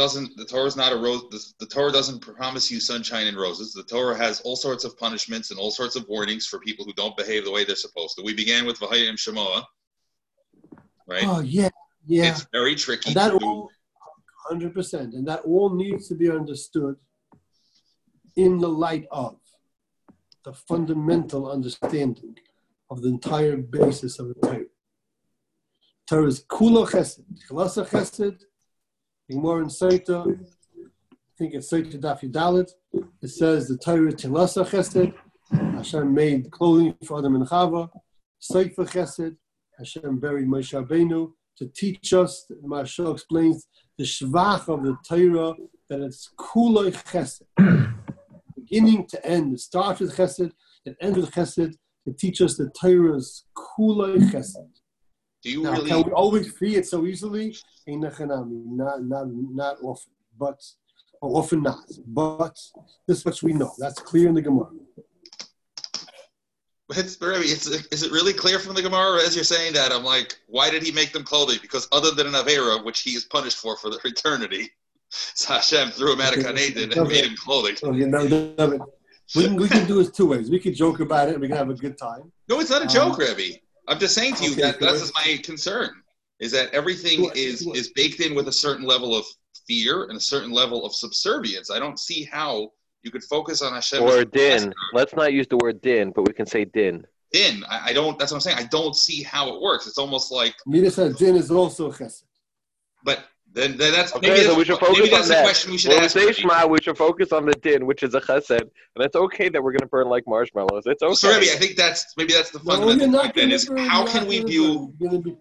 doesn't promise you sunshine and roses. The Torah has all sorts of punishments and all sorts of warnings for people who don't behave the way they're supposed to. We began with V'haya Im Shamoa, right? Oh yeah. It's very tricky. 100%, and that all needs to be understood in the light of the fundamental understanding of the entire basis of the Torah. Torah is Kula Chesed, Kabbalas Ol Chesed. Gemara in Saita, I think it's Saita Daf Yudalit. It says the Torah Tilas HaChesed. Hashem made clothing for Adam and Chava. Sefer Chesed. Hashem buried Moshe Rabbeinu to teach us. Mashal explains the shvach of the Torah that it's Kulei Chesed, beginning to end. It starts with Chesed. It ends with Chesed. It teaches the Torah's Kulei Chesed. Can we always see it so easily? Not often, but often not. But this is what we know. That's clear in the Gemara. Is it really clear from the Gemara? As you're saying that, I'm like, why did he make them clothing? Because other than an Avera, which he is punished for the eternity, so Hashem threw him out of Gan Eden and made him clothing. We can do it two ways. We can joke about it and we can have a good time. No, it's not a joke, Rebbe. I'm just saying to you that's my concern, is that everything is baked in with a certain level of fear and a certain level of subservience. I don't see how you could focus on Hashem. Or din. Let's not use the word din, but we can say din. Din. I don't. That's what I'm saying. I don't see how it works. It's almost like. Midas says din is also chesed. But then that's okay. Maybe so we should focus on that. Question we should ask. Say Shema, we should focus on the din, which is a chesed, and that's okay that we're going to burn like marshmallows. It's okay. So Rebbe, I think that's the fundamental point. Then is how can we view din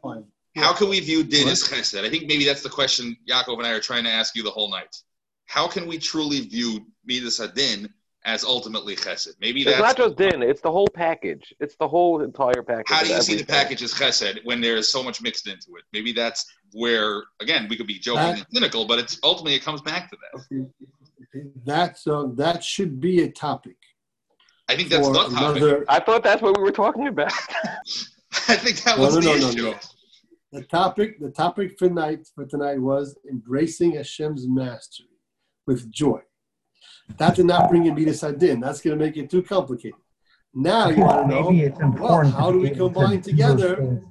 as chesed? I think maybe that's the question Yaakov and I are trying to ask you the whole night. How can we truly view midas hadin as ultimately chesed? Maybe that's not just din; it's the whole package. It's the whole entire package. How do you see the package as chesed when there is so much mixed into it? Maybe that's where, again, we could be joking and cynical, but it's ultimately it comes back to that. Okay. That should be a topic. I think that's not topic. I thought that's what we were talking about. I think that was the issue. No. The topic for tonight was embracing Hashem's mastery with joy. That did not bring in Midas HaDin. That's going to make it too complicated. Now you want to know, how do we combine together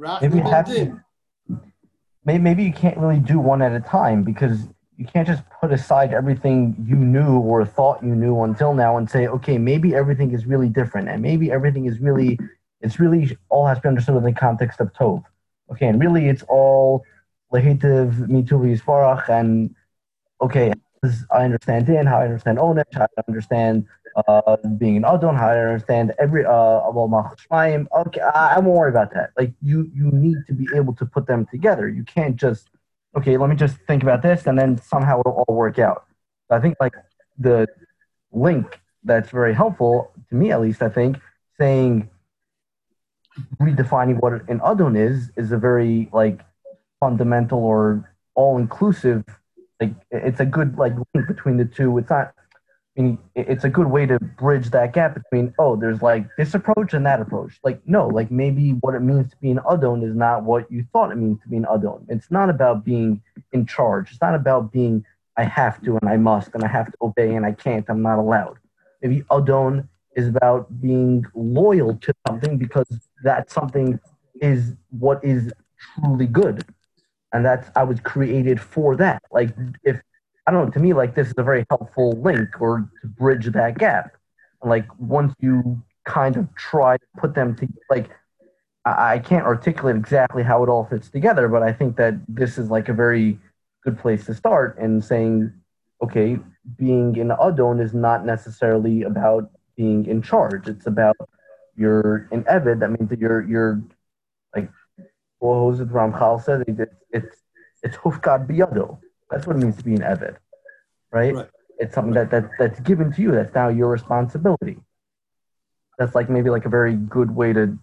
Rachman and Din? Maybe you can't really do one at a time, because you can't just put aside everything you knew or thought you knew until now and say, okay, maybe everything is really different, and maybe everything is really, it's really all has to be understood in the context of Tov. Okay, and really it's all Lehitiv, Mituv, Yisparach, and okay, I understand Din, how I understand Onesh, how I understand being an Adon, how I understand every Ol Malchus Shamayim. Okay, I won't worry about that. Like you need to be able to put them together. You can't just let me just think about this and then somehow it'll all work out. I think like the link that's very helpful to me, at least I think, saying redefining what an Adon is a very like fundamental or all inclusive. Like it's a good like link between the two. It's not. I mean, it's a good way to bridge that gap between there's like this approach and that approach. Like no, like maybe what it means to be an Adon is not what you thought it means to be an Adon. It's not about being in charge. It's not about being I have to and I must and I have to obey and I can't. I'm not allowed. Maybe Adon is about being loyal to something because that something is what is truly good. And that's, I was created for that. Like, if, I don't know, to me, like, this is a very helpful link or to bridge that gap. Like, once you kind of try to put them to, like, I can't articulate exactly how it all fits together, but I think that this is like a very good place to start in saying, okay, being in Adon is not necessarily about being in charge. It's about you're in Eved. That means that you're like, well, as Ramachal said, it's hufkad biyado. That's what it means to be an Eved, right? It's something that's given to you. That's now your responsibility. That's like maybe like a very good way to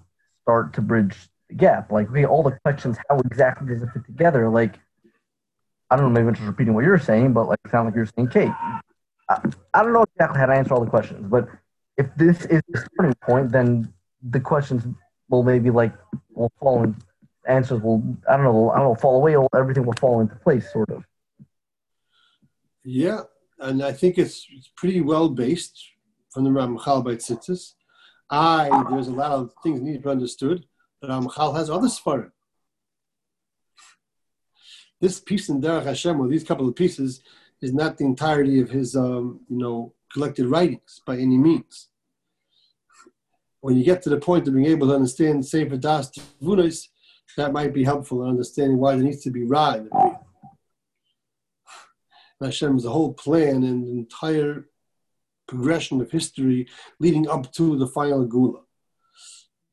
start to bridge the gap. Like all the questions, how exactly does it fit together? Like, I don't know, maybe I'm just repeating what you're saying, but like, sound like you're saying, Kate, I don't know exactly how to answer all the questions, but if this is the starting point, then the questions will maybe like, will fall in, answers will, I don't know, fall away, or everything will fall into place, sort of. Yeah, and I think it's pretty well based from the Ramachal by Tzitzis. There's a lot of things need to be understood, but Ramachal has other Sfarim. This piece in Derech Hashem, or these couple of pieces, is not the entirety of his, collected writings by any means. When you get to the point of being able to understand Sefer Das Tevunos, that might be helpful in understanding why there needs to be Ra. Hashem's whole plan and entire progression of history leading up to the final Gula.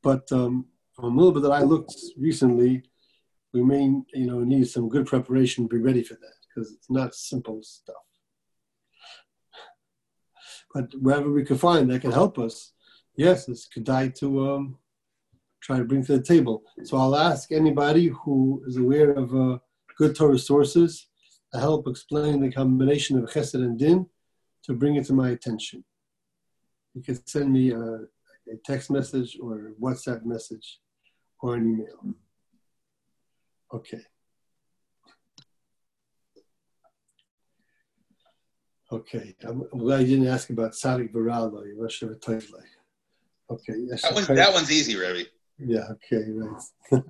But from a little bit that I looked recently, we may, need some good preparation to be ready for that, because it's not simple stuff. But wherever we can find that can help us, yes, it's Shankadai to try to bring to the table. So I'll ask anybody who is aware of good Torah sources to help explain the combination of Chesed and Din to bring it to my attention. You can send me a text message or a WhatsApp message or an email. Okay. I'm glad you didn't ask about Tzadik Baralo. You must have a title. Okay. That one's easy, Rebbe. Yeah. Okay. Right.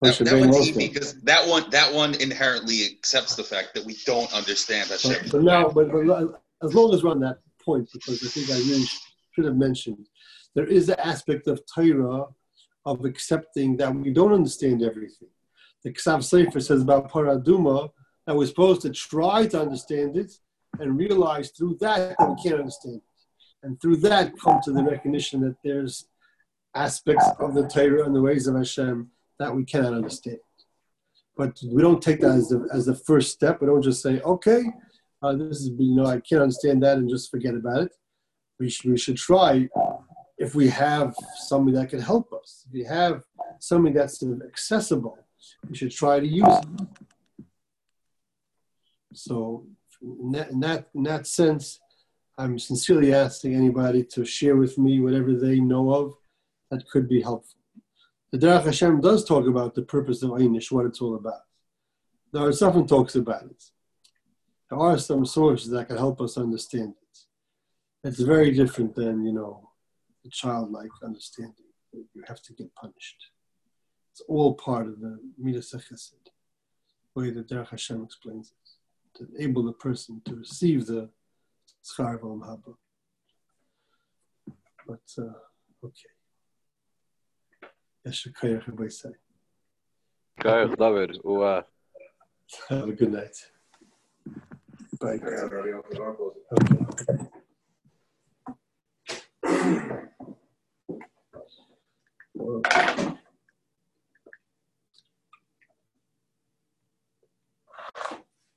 that one's easy because that one inherently accepts the fact that we don't understand Hashem. But as long as we're on that point, because I think I really should have mentioned, there is the aspect of Torah of accepting that we don't understand everything. The Ksav Sefer says about Paraduma that we're supposed to try to understand it and realize through that we can't understand it. And through that come to the recognition that there's aspects of the Torah and the ways of Hashem that we cannot understand. But we don't take that as the first step. We don't just say, okay, this is, I can't understand that and just forget about it. We should try if we have somebody that can help us. If we have somebody that's accessible, we should try to use it. So in that sense, I'm sincerely asking anybody to share with me whatever they know of that could be helpful. The Derech Hashem does talk about the purpose of Einish, what it's all about. The Ratsafen talks about it. There are some sources that can help us understand it. It's very different than, the childlike understanding that you have to get punished. It's all part of the Midas HaChesed, the way that Derech Hashem explains it, to enable the person to receive the Schar V'Olam Haba. But, okay. Yashukayach HaBaisai. Kayach David. Have a good night. Bye. Okay.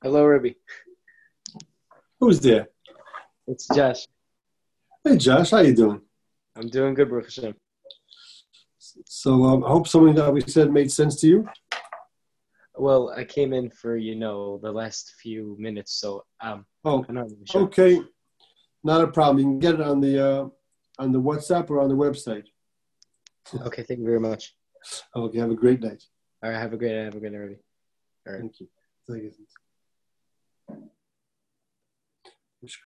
Hello, Rebbe. Who's there? It's Josh. Hey, Josh. How you doing? I'm doing good, Baruch Hashem. So I hope something that we said made sense to you. Well, I came in for, the last few minutes, so I'm not really sure. Okay. Not a problem. You can get it on the WhatsApp or on the website. Okay, thank you very much. Okay, have a great night. All right, have a great night, Rebbe. All right. Thank you. Thank you.